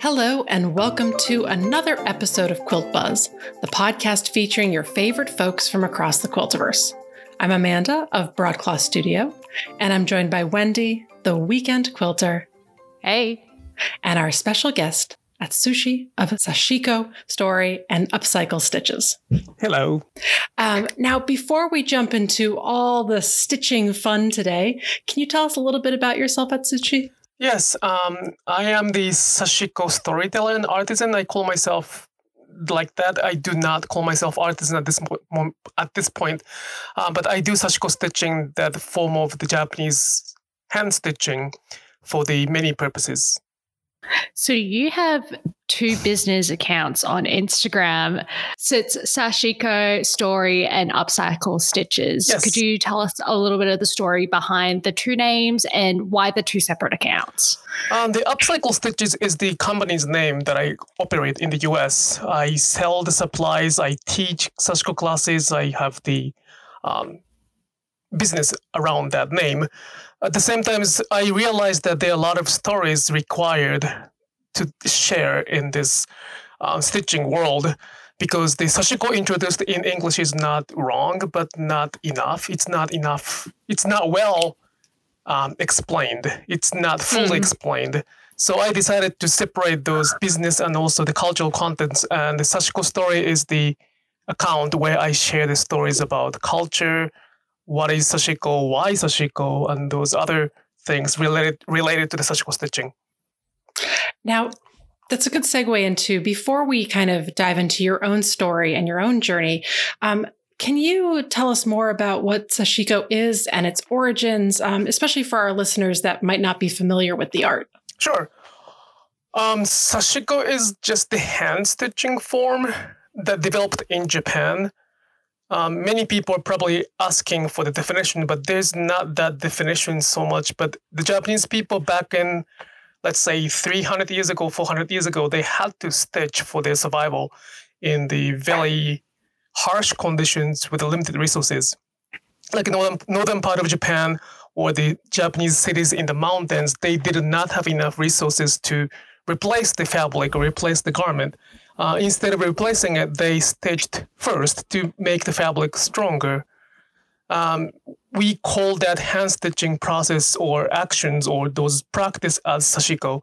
Hello, and welcome to another episode of Quilt Buzz, the podcast featuring your favorite folks from across the quiltiverse. I'm Amanda of Broadcloth Studio, and I'm joined by Wendy, the weekend quilter. Hey. And our special guest, Atsushi of Sashiko Story and Upcycle Stitches. Hello. Now, before we jump into all the stitching fun today, can you tell us a little bit about yourself, Atsushi? Yes, I am the Sashiko Storyteller and Artisan. I call myself like that. I do not call myself artisan at this point, but I do Sashiko stitching, that form of the Japanese hand stitching, for the many purposes. So you have two business accounts on Instagram. So it's Sashiko Story and Upcycle Stitches. Yes. Could you tell us a little bit of the story behind the two names and why the two separate accounts? The Upcycle Stitches is the company's name that I operate in the US. I sell the supplies. I teach Sashiko classes. I have the business around that name. At the same time, I realized that there are a lot of stories required to share in this stitching world, because the Sashiko introduced in English is not wrong, but not enough. It's not enough. It's not well explained. It's not fully explained. So I decided to separate those business and also the cultural contents. And the Sashiko Story is the account where I share the stories about culture, what is Sashiko, why Sashiko, and those other things related to the Sashiko stitching. Now, that's a good segue into, before we kind of dive into your own story and your own journey, can you tell us more about what Sashiko is and its origins, especially for our listeners that might not be familiar with the art? Sure. Sashiko is just the hand stitching form that developed in Japan. Many people are probably asking for the definition, but there's not that definition so much. But the Japanese people back in, let's say 300 years ago, 400 years ago, they had to stitch for their survival in the very harsh conditions with the limited resources. Like in the northern part of Japan or the Japanese cities in the mountains, they did not have enough resources to replace the fabric or replace the garment. Instead of replacing it, they stitched first to make the fabric stronger. We call that hand stitching process or actions or those practice as Sashiko.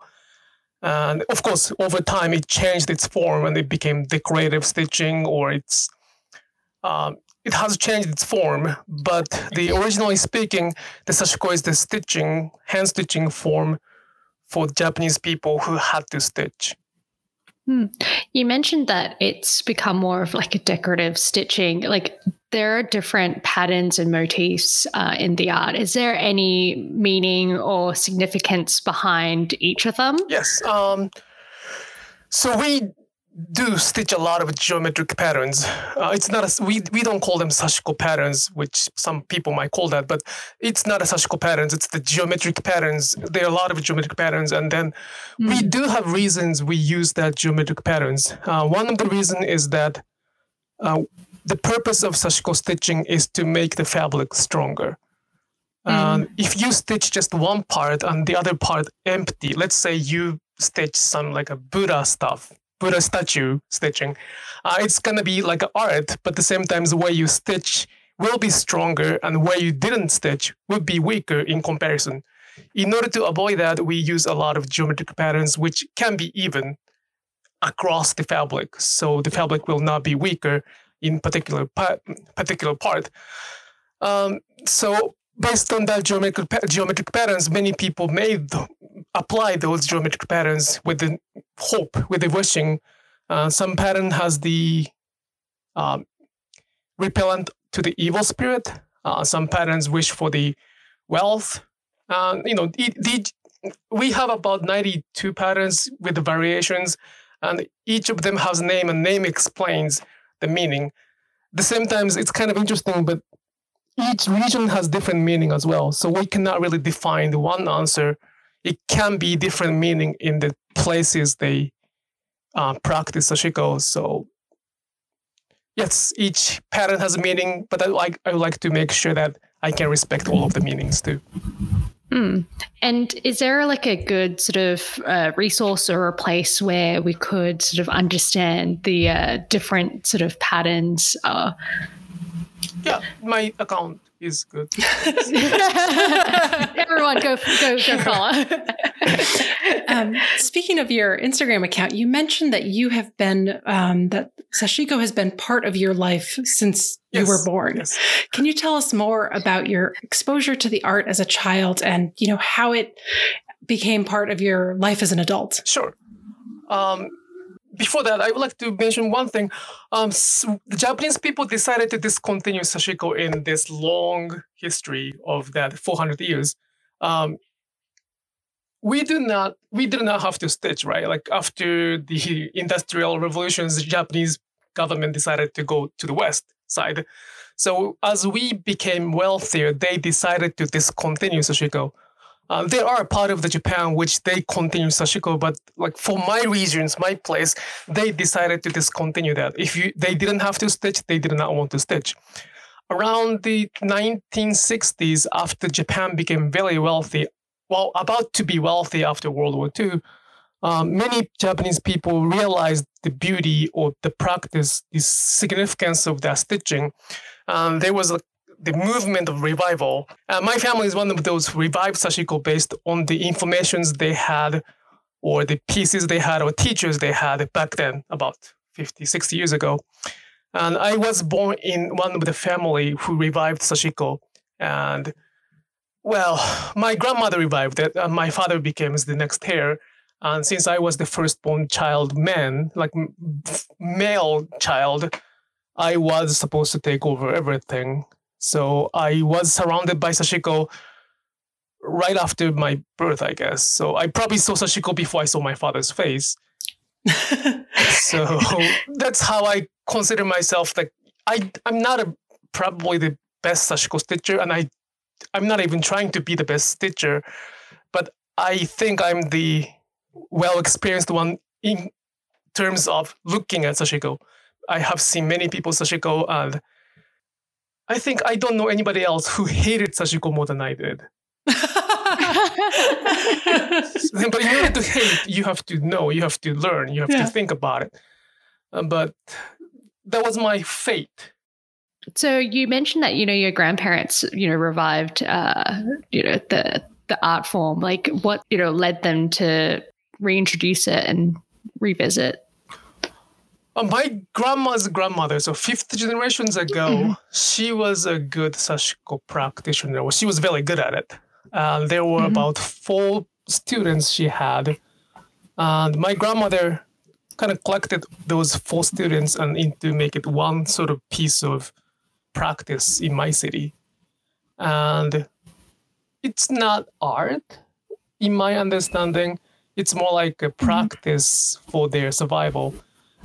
And of course, over time, it changed its form and it became decorative stitching, or it has changed its form. But originally speaking, the Sashiko is the stitching, hand stitching form for Japanese people who had to stitch. You mentioned that it's become more of like a decorative stitching. Like, there are different patterns and motifs in the art. Is there any meaning or significance behind each of them? Yes. So we do stitch a lot of geometric patterns. It's not we don't call them Sashiko patterns, which some people might call that, but it's not a Sashiko patterns. It's the geometric patterns. There are a lot of geometric patterns, and then we do have reasons we use that geometric patterns. One of the reason is that the purpose of Sashiko stitching is to make the fabric stronger. If you stitch just one part and the other part empty, let's say you stitch some like a Buddha statue stitching, it's going to be like art, but at the same time, the way you stitch will be stronger and where you didn't stitch would be weaker in comparison. In order to avoid that, we use a lot of geometric patterns, which can be even across the fabric. So the fabric will not be weaker in particular part. So based on that geometric patterns, many people apply those geometric patterns with the hope, with the wishing. Some pattern has the repellent to the evil spirit. Some patterns wish for the wealth. We have about 92 patterns with the variations, and each of them has a name, and name explains the meaning. At the same time, it's kind of interesting, but each region has different meaning as well. So we cannot really define the one answer. It can be different meaning in the places they practice as she goes. So yes, each pattern has a meaning, but I would like to make sure that I can respect all of the meanings too. Mm. And is there a good sort of resource or a place where we could sort of understand the different sort of patterns? Yeah, my account is good. Everyone, go follow. Speaking of your Instagram account, you mentioned that you have been that Sashiko has been part of your life since you were born. Yes. Can you tell us more about your exposure to the art as a child and how it became part of your life as an adult? Sure. Before that, I would like to mention one thing. So the Japanese people decided to discontinue Sashiko in this long history of that 400 years. We did not have to stitch, right? After the Industrial Revolution, the Japanese government decided to go to the West side. So as we became wealthier, they decided to discontinue Sashiko. There are a part of the Japan which they continue Sashiko, but for my regions, my place, they decided to discontinue that. They didn't have to stitch, they did not want to stitch. Around the 1960s, after Japan became very wealthy, well, about to be wealthy after World War II, many Japanese people realized the beauty or the practice, the significance of that stitching. There was the movement of revival. My family is one of those who revived Sashiko based on the informations they had or the pieces they had or teachers they had back then, about 50, 60 years ago. And I was born in one of the family who revived Sashiko. And well, my grandmother revived it and my father became the next heir. And since I was the firstborn child male child, I was supposed to take over everything. So I was surrounded by Sashiko right after my birth, I guess. So I probably saw Sashiko before I saw my father's face. So that's how I consider myself. I'm not probably the best Sashiko stitcher, and I'm not even trying to be the best stitcher, but I think I'm the well-experienced one in terms of looking at Sashiko. I have seen many people Sashiko, and I think I don't know anybody else who hated Sashiko more than I did. But in order to hate, you have to know, you have to learn, you have to think about it. But that was my fate. So you mentioned that, your grandparents, revived, the art form. What, led them to reintroduce it and revisit? My grandma's grandmother, so 5 generations ago, she was a good Sashiko practitioner. Well, she was very good at it. There were about 4 students she had. And my grandmother kind of collected those 4 students and into make it one sort of piece of practice in my city. And it's not art, in my understanding. It's more like a practice for their survival.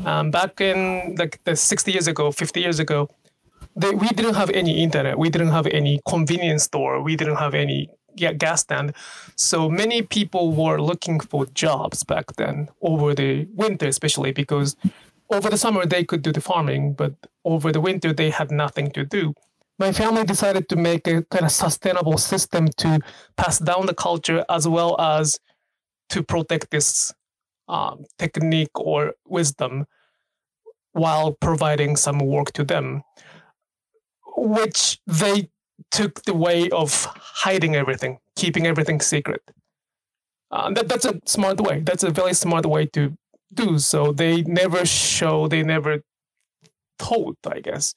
Back in the 60 years ago, 50 years ago, we didn't have any internet. We didn't have any convenience store. We didn't have any gas stand. So many people were looking for jobs back then over the winter, especially because over the summer they could do the farming, but over the winter they had nothing to do. My family decided to make a kind of sustainable system to pass down the culture as well as to protect this technique or wisdom while providing some work to them, which they took the way of hiding everything, keeping everything secret. That's a smart way. That's a very smart way to do. So they never show, they never taught, I guess.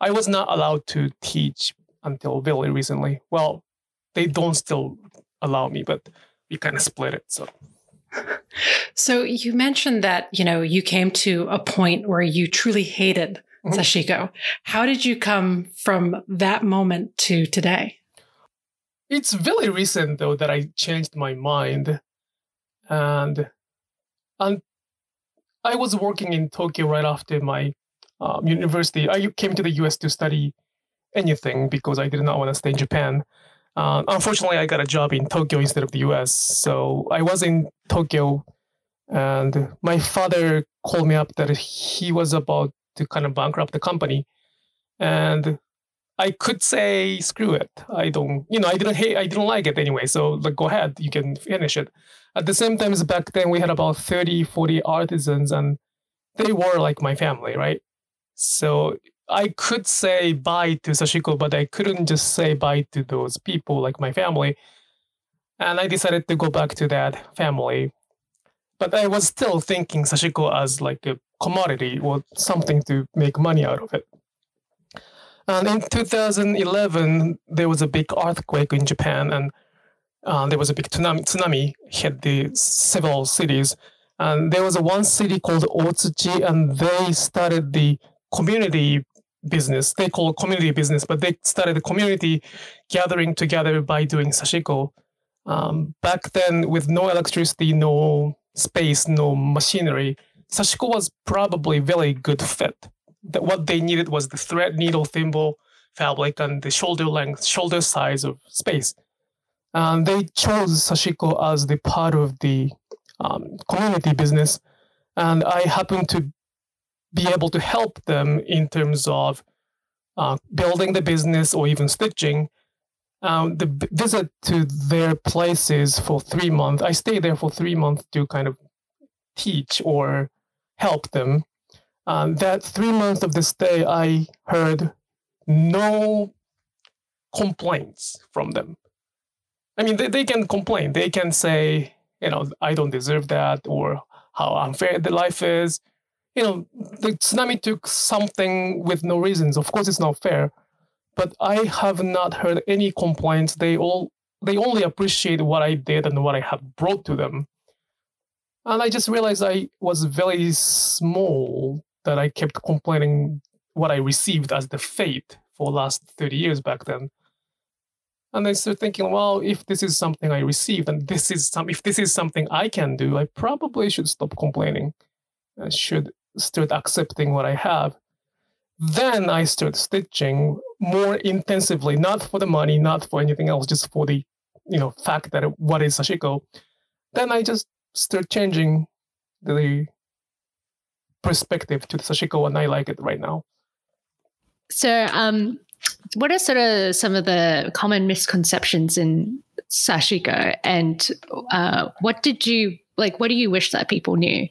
I was not allowed to teach until very recently. Well, they don't still allow me, but we kind of split it, so... So you mentioned that, you came to a point where you truly hated Sashiko. How did you come from that moment to today? It's really recent, though, that I changed my mind. And I was working in Tokyo right after my university. I came to the U.S. to study anything because I did not want to stay in Japan. Unfortunately, I got a job in Tokyo instead of the U.S. So I was in Tokyo And my father called me up that he was about to kind of bankrupt the company. And I could say, screw it. I didn't like it anyway. So like, go ahead, you can finish it. At the same time as back then, we had about 30, 40 artisans, and they were like my family, right? So I could say bye to Sashiko, but I couldn't just say bye to those people, like my family. And I decided to go back to that family. But I was still thinking Sashiko as like a commodity or something to make money out of it. And in 2011, there was a big earthquake in Japan, and there was a big tsunami hit the several cities. And there was one city called Otsuchi, and they started the community business. They call it community business, but they started the community gathering together by doing Sashiko. Back then, with no electricity, no space, no machinery, Sashiko was probably a very good fit. That what they needed was the thread, needle, thimble, fabric, and the shoulder length, shoulder size of space. And they chose Sashiko as the part of the community business. And I happened to be able to help them in terms of building the business or even stitching. The visit to their places for 3 months, I stayed there for 3 months to kind of teach or help them. That 3 months of the stay, I heard no complaints from them. I mean, they can complain. They can say, you know, I don't deserve that, or how unfair the life is. You know, the tsunami took something with no reasons. Of course, it's not fair. But I have not heard any complaints. They only appreciate what I did and what I have brought to them. And I just realized I was very small that I kept complaining what I received as the fate for last 30 years back then. And I started thinking, well, if this is something I received, and if this is something I can do, I probably should stop complaining. I should start accepting what I have. Then I started stitching more intensively, not for the money, not for anything else, just for the, you know, fact that what is Sashiko. Then I just started changing the perspective to the Sashiko, and I like it right now. So, what are sort of some of the common misconceptions in Sashiko, and what do you wish that people knew?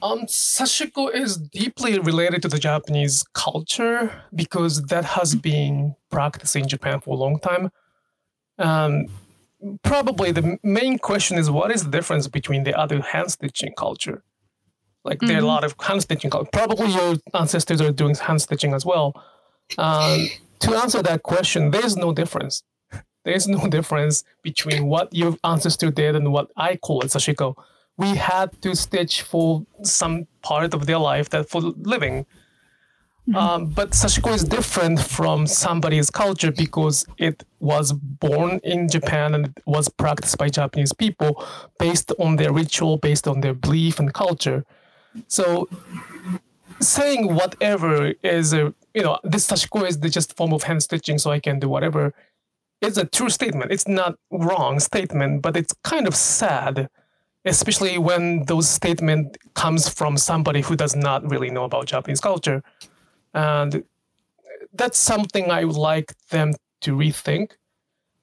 Sashiko is deeply related to the Japanese culture because that has been practiced in Japan for a long time. Probably the main question is, what is the difference between the other hand stitching culture? Like, there are a lot of hand stitching culture. Probably your ancestors are doing hand stitching as well. To answer that question, there is no difference. There is no difference between what your ancestor did and what I call it Sashiko. We had to stitch for some part of their life that for living. But Sashiko is different from somebody's culture because it was born in Japan and it was practiced by Japanese people based on their ritual, based on their belief and culture. So saying whatever is, this Sashiko is the just form of hand stitching, so I can do whatever. It's a true statement. It's not wrong statement, but it's kind of sad, especially when those statement comes from somebody who does not really know about Japanese culture. And that's something I would like them to rethink.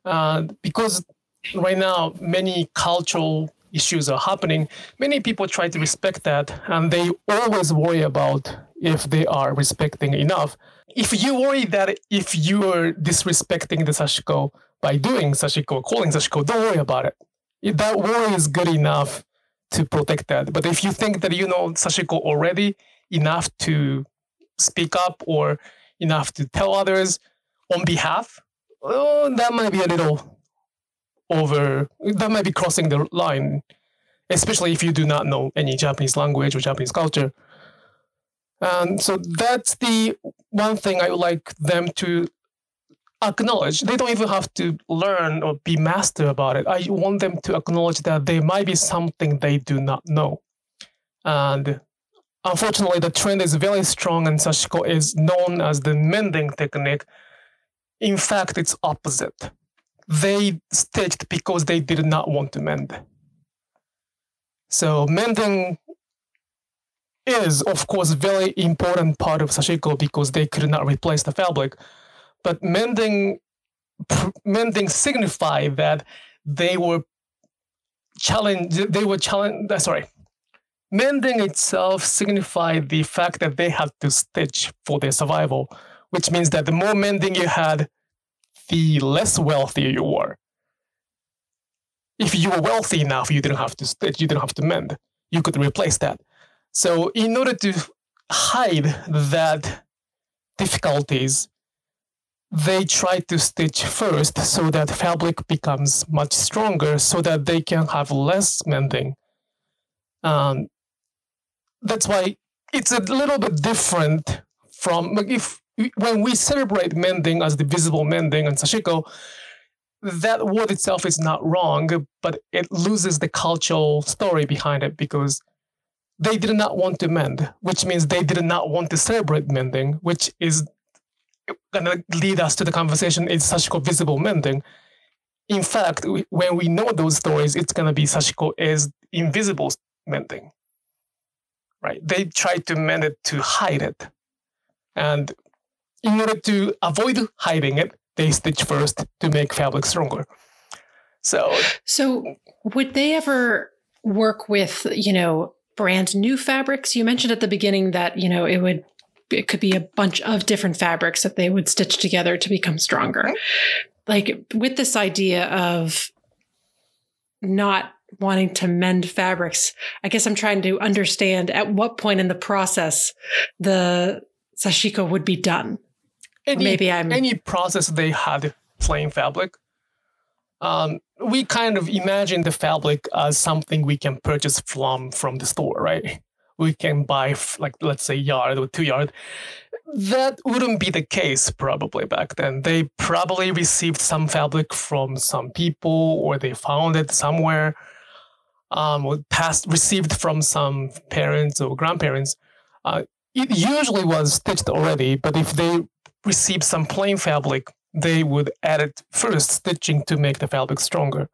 Because right now, many cultural issues are happening. Many people try to respect that, and they always worry about if they are respecting enough. If you worry that if you are disrespecting the Sashiko by doing Sashiko, calling Sashiko, don't worry about it. That worry is good enough to protect that. But if you think that you know Sashiko already enough to speak up or enough to tell others on behalf, that might be a little over, that might be crossing the line, especially if you do not know any Japanese language or Japanese culture. And so that's the one thing I would like them to acknowledge. They don't even have to learn or be master about it. I want them to acknowledge that there might be something they do not know. And unfortunately, the trend is very strong, and Sashiko is known as the mending technique. In fact, it's opposite. They stitched because they did not want to mend. So mending is, of course, a very important part of Sashiko because they could not replace the fabric. But mending signified that they were challenged. Mending itself signified the fact that they had to stitch for their survival, which means that the more mending you had, the less wealthy you were. If you were wealthy enough, you didn't have to stitch, you didn't have to mend. You could replace that. So in order to hide that difficulties, they try to stitch first so that fabric becomes much stronger so that they can have less mending. That's why it's a little bit different from when we celebrate mending as the visible mending and Sashiko, that word itself is not wrong, but it loses the cultural story behind it because they did not want to mend, which means they did not want to celebrate mending, which is going to lead us to the conversation, is Sashiko visible mending? In fact, when we know those stories, it's going to be Sashiko is invisible mending, right? They try to mend it to hide it. And in order to avoid hiding it, they stitch first to make fabric stronger. So would they ever work with, brand new fabrics? You mentioned at the beginning that, it could be a bunch of different fabrics that they would stitch together to become stronger. Like with this idea of not wanting to mend fabrics, I guess I'm trying to understand at what point in the process the Sashiko would be done. Any process they had plain fabric. We kind of imagine the fabric as something we can purchase from the store, right? We can buy let's say yard or 2 yard. That wouldn't be the case probably back then. They probably received some fabric from some people or they found it somewhere, or received from some parents or grandparents. It usually was stitched already, but if they received some plain fabric, they would add it first stitching to make the fabric stronger.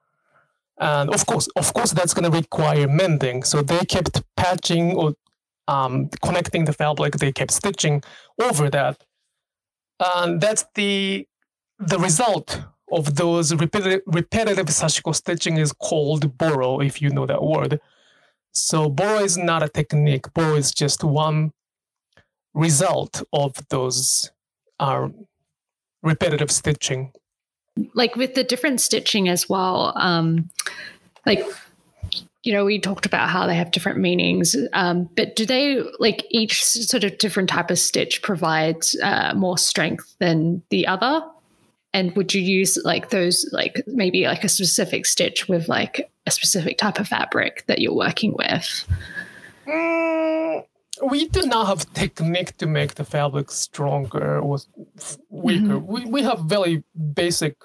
And of course, that's going to require mending. So they kept patching or connecting the fabric. They kept stitching over that. And that's the result of those repetitive Sashiko stitching is called boro, if you know that word. So boro is not a technique. Boro is just one result of those repetitive stitching. Like with the different stitching as well, we talked about how they have different meanings, but do they, each sort of different type of stitch provides more strength than the other? And would you use maybe a specific stitch with a specific type of fabric that you're working with? We do not have technique to make the fabric stronger or weaker. Mm-hmm. We have very basic.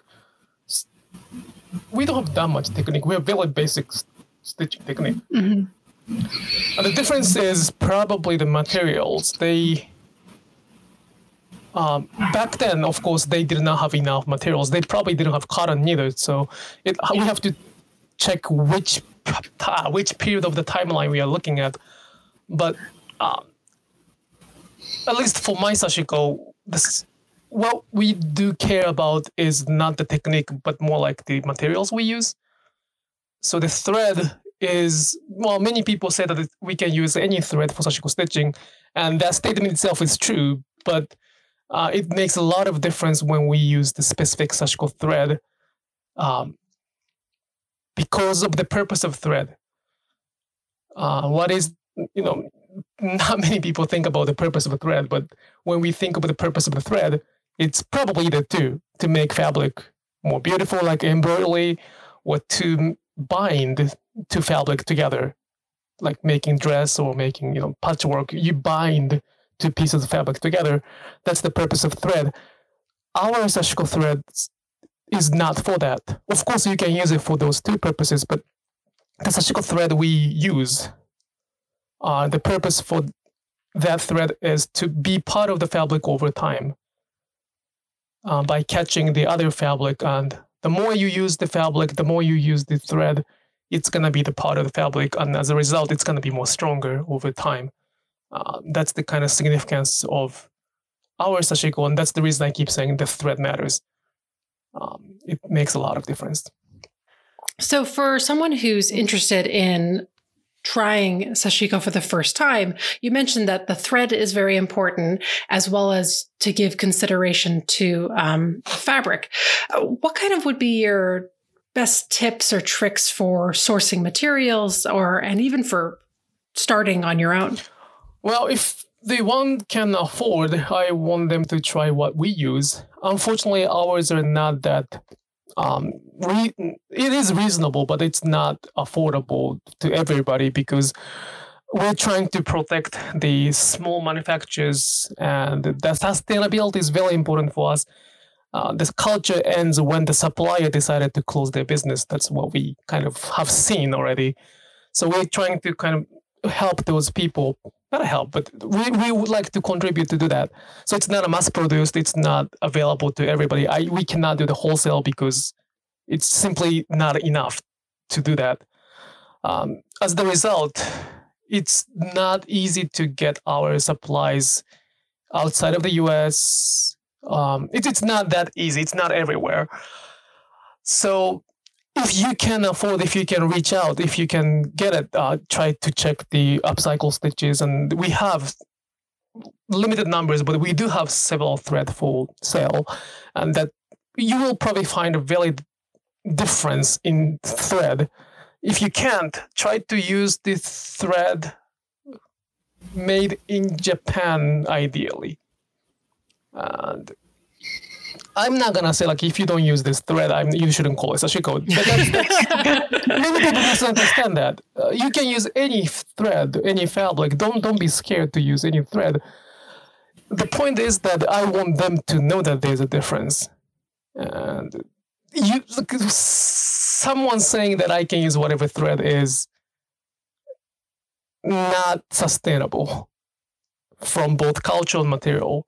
We don't have that much technique. We have very basic stitching technique. Mm-hmm. And the difference is probably the materials. They back then, of course, they did not have enough materials. They probably didn't have cotton either. So we have to check which period of the timeline we are looking at, but. At least for my Sashiko, what we do care about is not the technique, but more like the materials we use. So the thread is, many people say that we can use any thread for Sashiko stitching, and that statement itself is true, but it makes a lot of difference when we use the specific Sashiko thread because of the purpose of thread. Not many people think about the purpose of a thread, but when we think about the purpose of a thread, it's probably the two, to make fabric more beautiful, like embroidery, or to bind two fabric together, like making dress or making, patchwork. You bind two pieces of fabric together. That's the purpose of thread. Our Sashiko thread is not for that. Of course, you can use it for those two purposes, but the Sashiko thread we use, the purpose for that thread is to be part of the fabric over time by catching the other fabric. And the more you use the fabric, the more you use the thread, it's going to be the part of the fabric, and as a result, it's going to be more stronger over time. That's the kind of significance of our sashiko, and that's the reason I keep saying the thread matters. It makes a lot of difference. So for someone who's interested in trying sashiko for the first time, you mentioned that the thread is very important, as well as to give consideration to fabric. What kind of would be your best tips or tricks for sourcing materials, or and even for starting on your own? Well, if the one can afford, I want them to try what we use. Unfortunately, ours are not that. It is reasonable, but it's not affordable to everybody because we're trying to protect the small manufacturers, and the sustainability is very important for us. This culture ends when the supplier decided to close their business. That's what we kind of have seen already. So we're trying to kind of help those people. Not help, but we would like to contribute to do that. So it's not a mass-produced. It's not available to everybody. We cannot do the wholesale because it's simply not enough to do that. As the result, it's not easy to get our supplies outside of the U.S. It's not that easy. It's not everywhere. So if you can afford, if you can reach out, if you can get it, try to check the Upcycle Stitches. And we have limited numbers, but we do have several threads for sale. And that you will probably find a very difference in thread. If you can't, try to use the thread made in Japan, ideally. And I'm not going to say, like, if you don't use this thread, you shouldn't call it sashiko. Many people don't understand that. You can use any thread, any fabric. Don't be scared to use any thread. The point is that I want them to know that there's a difference. And someone saying that I can use whatever thread is not sustainable from both culture and material.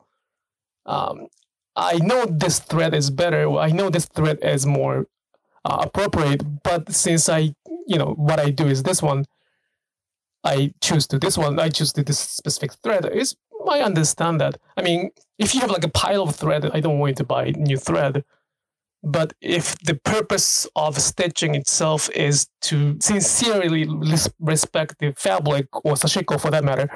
I know this thread is better. I know this thread is more appropriate. But since what I do is this one, I choose to this one. I choose to this specific thread. I understand that. I mean, if you have like a pile of thread, I don't want you to buy new thread. But if the purpose of stitching itself is to sincerely respect the fabric or sashiko for that matter,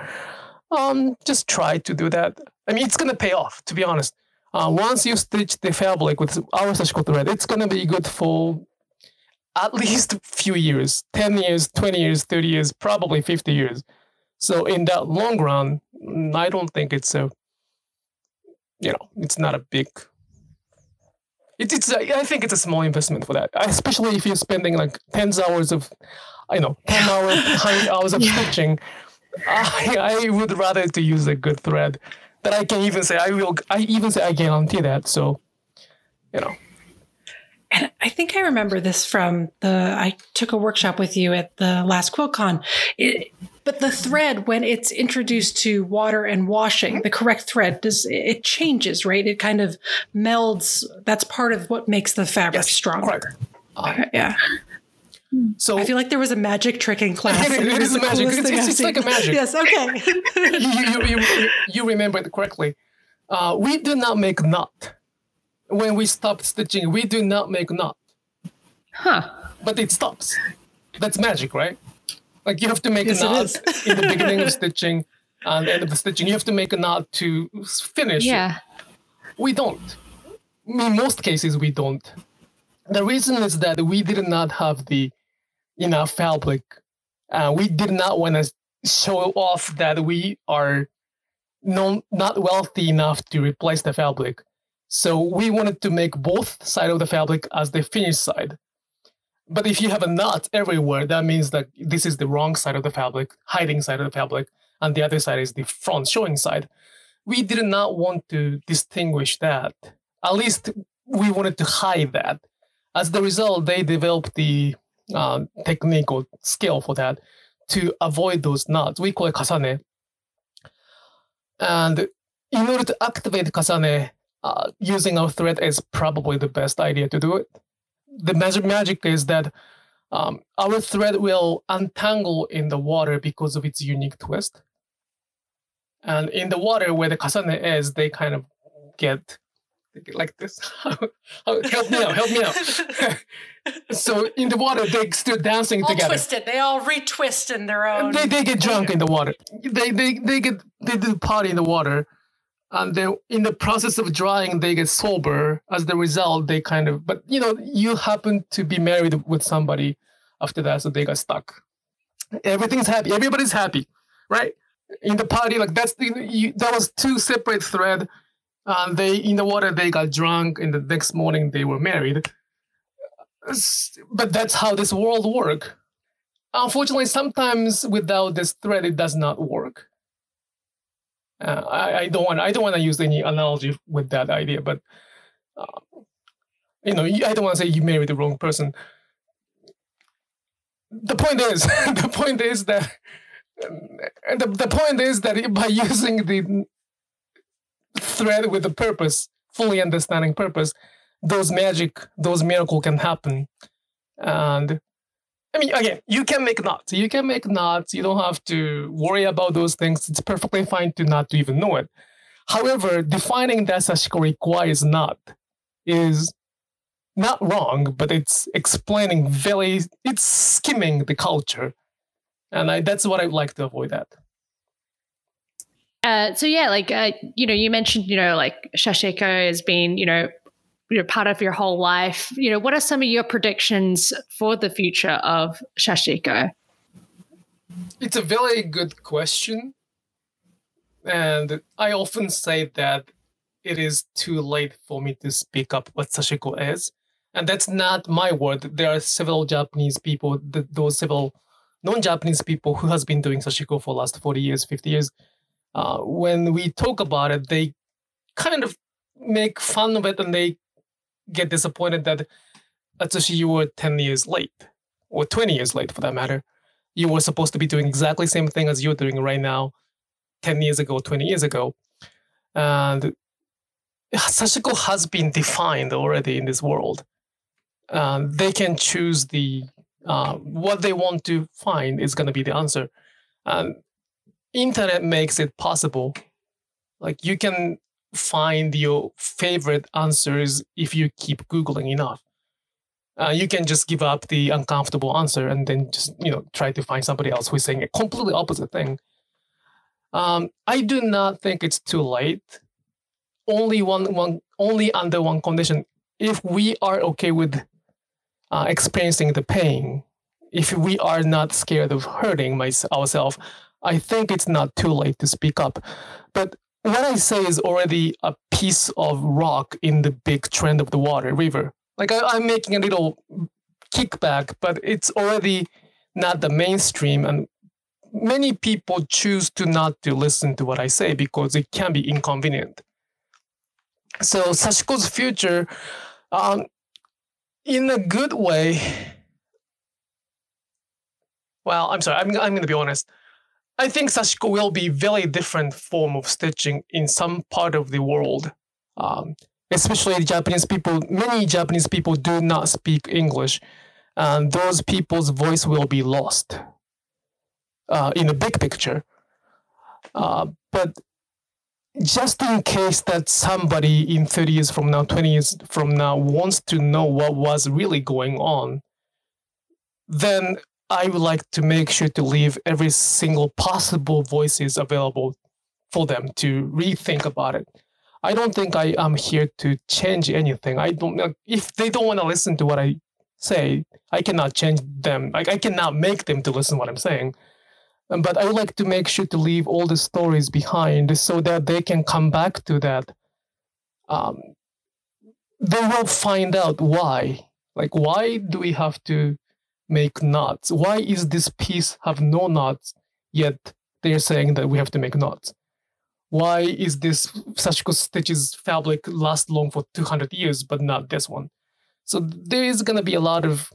just try to do that. I mean, it's going to pay off, to be honest. Once you stitch the fabric with our sashiko thread, it's going to be good for at least a few years, 10 years, 20 years, 30 years, probably 50 years. So in that long run, I don't think it's not a big, I think it's a small investment for that, especially if you're spending like 10 hours of stitching. I would rather to use a good thread. That I can even say I guarantee that. So, And I think I remember this from I took a workshop with you at the last QuiltCon. But the thread, when it's introduced to water and washing, the correct thread, it changes, right? It kind of melds. That's part of what makes the fabric stronger. Yeah. So I feel like there was a magic trick in class. It is a magic. It's like a magic. Yes. Okay. You remember it correctly. We do not make knot. When we stop stitching, we do not make knot. Huh. But it stops. That's magic, right? Like you have to make a knot in the beginning of stitching and end of the stitching. You have to make a knot to finish. Yeah. We don't. In most cases, we don't. The reason is that we did not have enough fabric. We did not want to show off that we are not wealthy enough to replace the fabric. So we wanted to make both sides of the fabric as the finished side. But if you have a knot everywhere, that means that this is the wrong side of the fabric, hiding side of the fabric, and the other side is the front showing side. We did not want to distinguish that. At least we wanted to hide that. As the result, they developed the technique or skill for that to avoid those knots. We call it kasane. And in order to activate kasane, using our thread is probably the best idea to do it. The magic is that Our thread will untangle in the water because of its unique twist. And in the water where the kasane is, they kind of get like this. Help me out, help me out. So in the water, they're still dancing all together. Twisted. They all retwist in their own. They get drunk in the water. They do party in the water. And then in the process of drying, they get sober. As the result, they kind of, but you know, you happen to be married with somebody after that, so they got stuck. Everything's happy. Everybody's happy, right? In the party, like that was two separate threads. And they, in the water, they got drunk. And the next morning, they were married. But that's how this world works. Unfortunately, sometimes without this thread, it does not work. I don't want to use any analogy with that idea, but you know, I don't want to say you married the wrong person. The point is that by using the thread with the purpose, fully understanding purpose, those miracles can happen. And I mean, again, you can make knots. You don't have to worry about those things. It's perfectly fine to not to even know it. However, defining that Sashiko requires knot is not wrong, but it's explaining it's skimming the culture. And that's what I'd like to avoid that. You mentioned, you know, like Sashiko has been, you're part of your whole life. You know, what are some of your predictions for the future of Sashiko? It's a very good question. And I often say that it is too late for me to speak up what Sashiko is. And that's not my word. There are several Japanese people, those several non-Japanese people who has been doing Sashiko for the last 40 years, 50 years. When we talk about it, they kind of make fun of it and they get disappointed that Atsushi, you were 10 years late or 20 years late for that matter. You were supposed to be doing exactly the same thing as you're doing right now 10 years ago, 20 years ago. And Sashiko has been defined already in this world. They can choose what they want to find is going to be the answer. And internet makes it possible. Like you can find your favorite answers if you keep Googling enough. You can just give up the uncomfortable answer and then just, try to find somebody else who's saying a completely opposite thing. I do not think it's too late. Only under one condition. If we are okay with experiencing the pain, if we are not scared of hurting ourselves, I think it's not too late to speak up. But what I say is already a piece of rock in the big trend of the water river. Like I'm making a little kickback, but it's already not the mainstream. And many people choose to not to listen to what I say because it can be inconvenient. So Sashiko's future, in a good way. Well, I'm sorry. I'm going to be honest. I think Sashiko will be very different form of stitching in some part of the world, especially Japanese people. Many Japanese people do not speak English, and those people's voice will be lost in the big picture. But just in case that somebody in 30 years from now, 20 years from now wants to know what was really going on, then I would like to make sure to leave every single possible voices available for them to rethink about it. I don't think I am here to change anything. If they don't want to listen to what I say, I cannot change them. I cannot make them to listen to what I'm saying. But I would like to make sure to leave all the stories behind so that they can come back to that. They will find out why. Like, why do we have to make knots? Why is this piece have no knots, yet they're saying that we have to make knots? Why is this Sashiko Stitches fabric last long for 200 years, but not this one? So there is going to be a lot of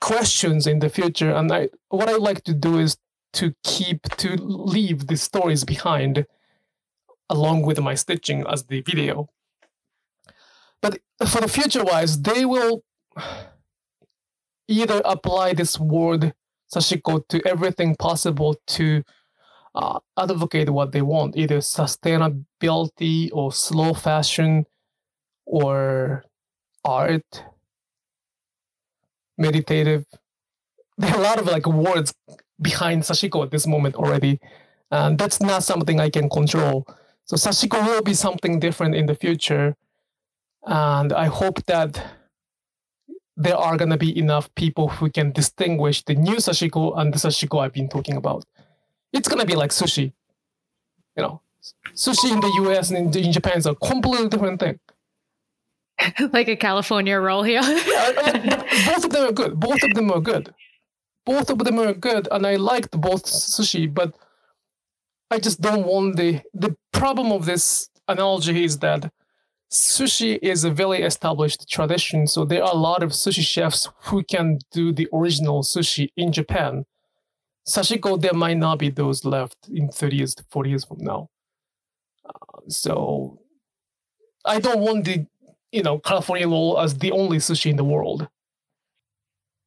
questions in the future. And what I like to do is to leave the stories behind along with my stitching as the video. But for the future wise, they will either apply this word Sashiko to everything possible to advocate what they want, either sustainability or slow fashion or art, meditative. There are a lot of like words behind Sashiko at this moment already, and that's not something I can control. So Sashiko will be something different in the future, and I hope that there are going to be enough people who can distinguish the new Sashiko and the Sashiko I've been talking about. It's going to be like sushi. You know, sushi in the US and in Japan is a completely different thing. Like a California roll here. Both of them are good. And I liked both sushi, but I just don't want the problem of this analogy is that sushi is a very established tradition, so there are a lot of sushi chefs who can do the original sushi in Japan. Sashiko, there might not be those left in 30 years to 40 years from now. So I don't want the California roll as the only sushi in the world.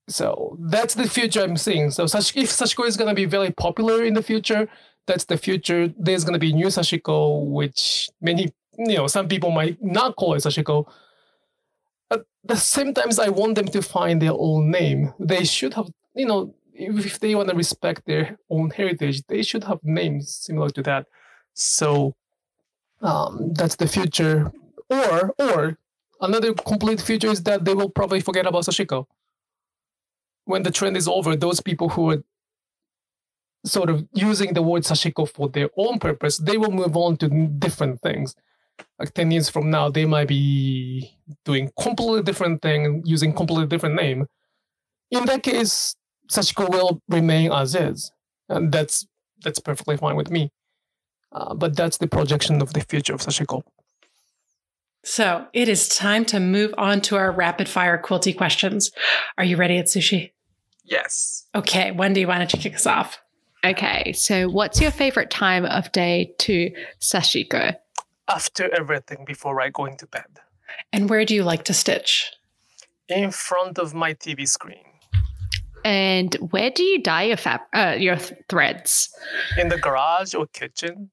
So that's the future I'm seeing. So if Sashiko is going to be very popular in the future, that's the future. There's going to be new Sashiko, which many, some people might not call it Sashiko. At the same time, I want them to find their own name. They should have, if they want to respect their own heritage, they should have names similar to that. So that's the future. Or another complete future is that they will probably forget about Sashiko. When the trend is over, those people who are sort of using the word Sashiko for their own purpose, they will move on to different things. Like 10 years from now, they might be doing completely different thing, using completely different name. In that case, Sashiko will remain as is. And that's perfectly fine with me. But that's the projection of the future of Sashiko. So it is time to move on to our rapid fire quilty questions. Are you ready, Atsushi? Yes. Okay. Wendy, why don't you kick us off? Okay. So what's your favorite time of day to Sashiko? After everything, before I go into bed. And where do you like to stitch? In front of my TV screen. And where do you dye your threads? In the garage or kitchen.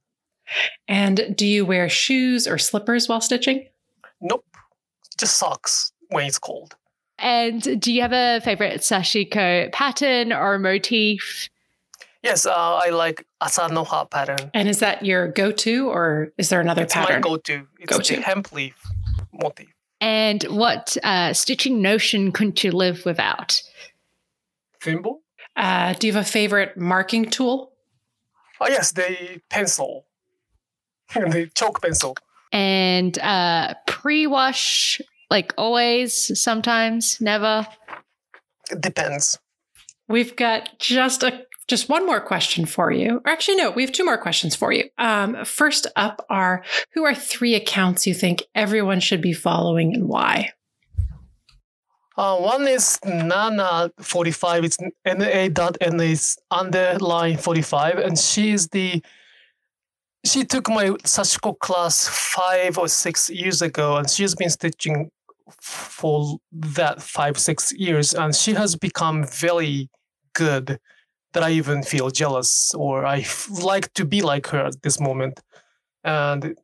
And do you wear shoes or slippers while stitching? Nope. Just socks when it's cold. And do you have a favorite Sashiko pattern or motif? Yes, I like Asanoha pattern. And is that your go-to or is there another pattern? It's my go-to. It's a hemp leaf motif. And what stitching notion couldn't you live without? Thimble. Do you have a favorite marking tool? Oh, yes, the pencil. The chalk pencil. And pre-wash, like always, sometimes, never? It depends. We've got just one more question for you. Or actually, no, we have two more questions for you. First up are, who are three accounts you think everyone should be following and why? One is Nana45. It's na.na_45. And she took my Sashiko class 5 or 6 years ago, and she's been stitching for that 5, 6 years, and she has become very good that I even feel jealous, or I like to be like her at this moment. And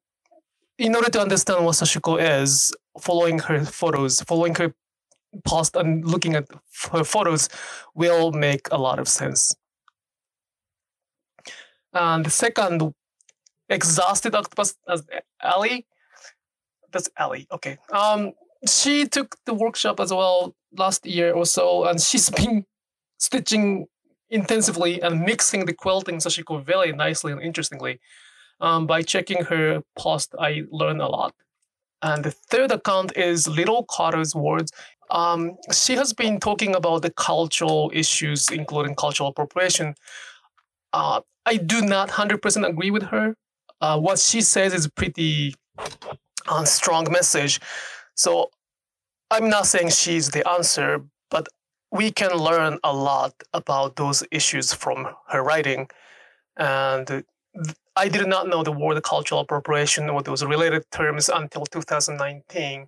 in order to understand what Sashiko is, following her photos, following her post and looking at her photos will make a lot of sense. And the second, Exhausted Octopus as Ali. That's Ali. Okay. She took the workshop as well last year or so, and she's been stitching intensively and mixing the quilting Sashiko very nicely and interestingly. By checking her post, I learned a lot. And the third account is Little Carter's Words. She has been talking about the cultural issues, including cultural appropriation. I do not 100% agree with her. What she says is pretty strong message. So I'm not saying she's the answer, but we can learn a lot about those issues from her writing. And I did not know the word cultural appropriation or those related terms until 2019.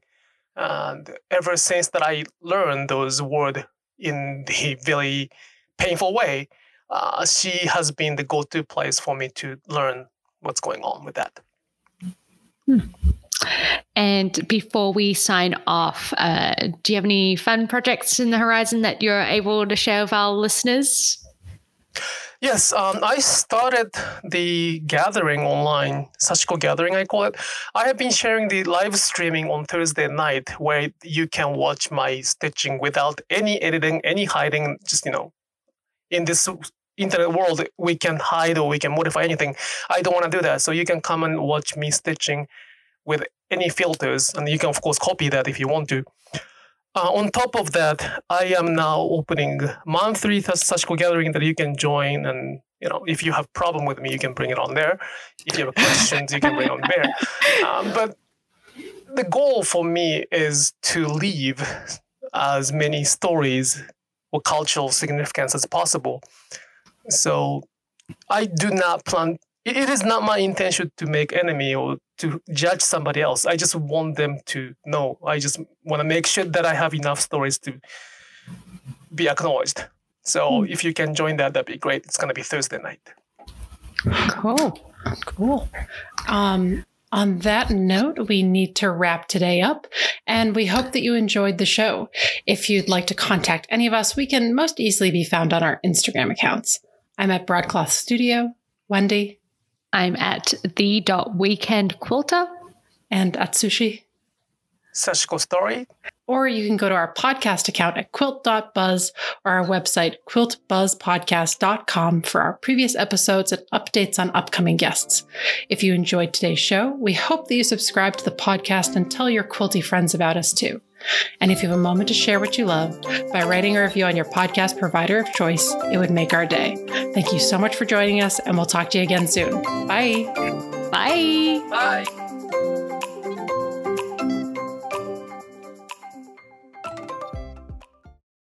And ever since that I learned those words, in the really painful way, she has been the go-to place for me to learn what's going on with that. And before we sign off, do you have any fun projects in the horizon that you're able to share with our listeners? Yes, I started the gathering online, Sashiko Gathering, I call it. I have been sharing the live streaming on Thursday night where you can watch my stitching without any editing, any hiding. Just, in this internet world, we can hide or we can modify anything. I don't want to do that. So you can come and watch me stitching with any filters. And you can, of course, copy that if you want to. On top of that, I am now opening monthly Sashiko Gathering that you can join. And, if you have problem with me, you can bring it on there. If you have questions, you can bring it on there. But the goal for me is to leave as many stories or cultural significance as possible. So I do not plan... It is not my intention to make enemy or to judge somebody else. I just want them to know. I just want to make sure that I have enough stories to be acknowledged. So if you can join that'd be great. It's going to be Thursday night. Cool. On that note, we need to wrap today up, and we hope that you enjoyed the show. If you'd like to contact any of us, we can most easily be found on our Instagram accounts. I'm at Broadcloth Studio. Wendy. I'm at the.weekendquilter. And Atsushi. Sashiko Story. Or you can go to our podcast account at quilt.buzz or our website quiltbuzzpodcast.com for our previous episodes and updates on upcoming guests. If you enjoyed today's show, we hope that you subscribe to the podcast and tell your quilty friends about us too. And if you have a moment to share what you love by writing a review on your podcast provider of choice, it would make our day. Thank you so much for joining us, and we'll talk to you again soon. Bye. Bye. Bye.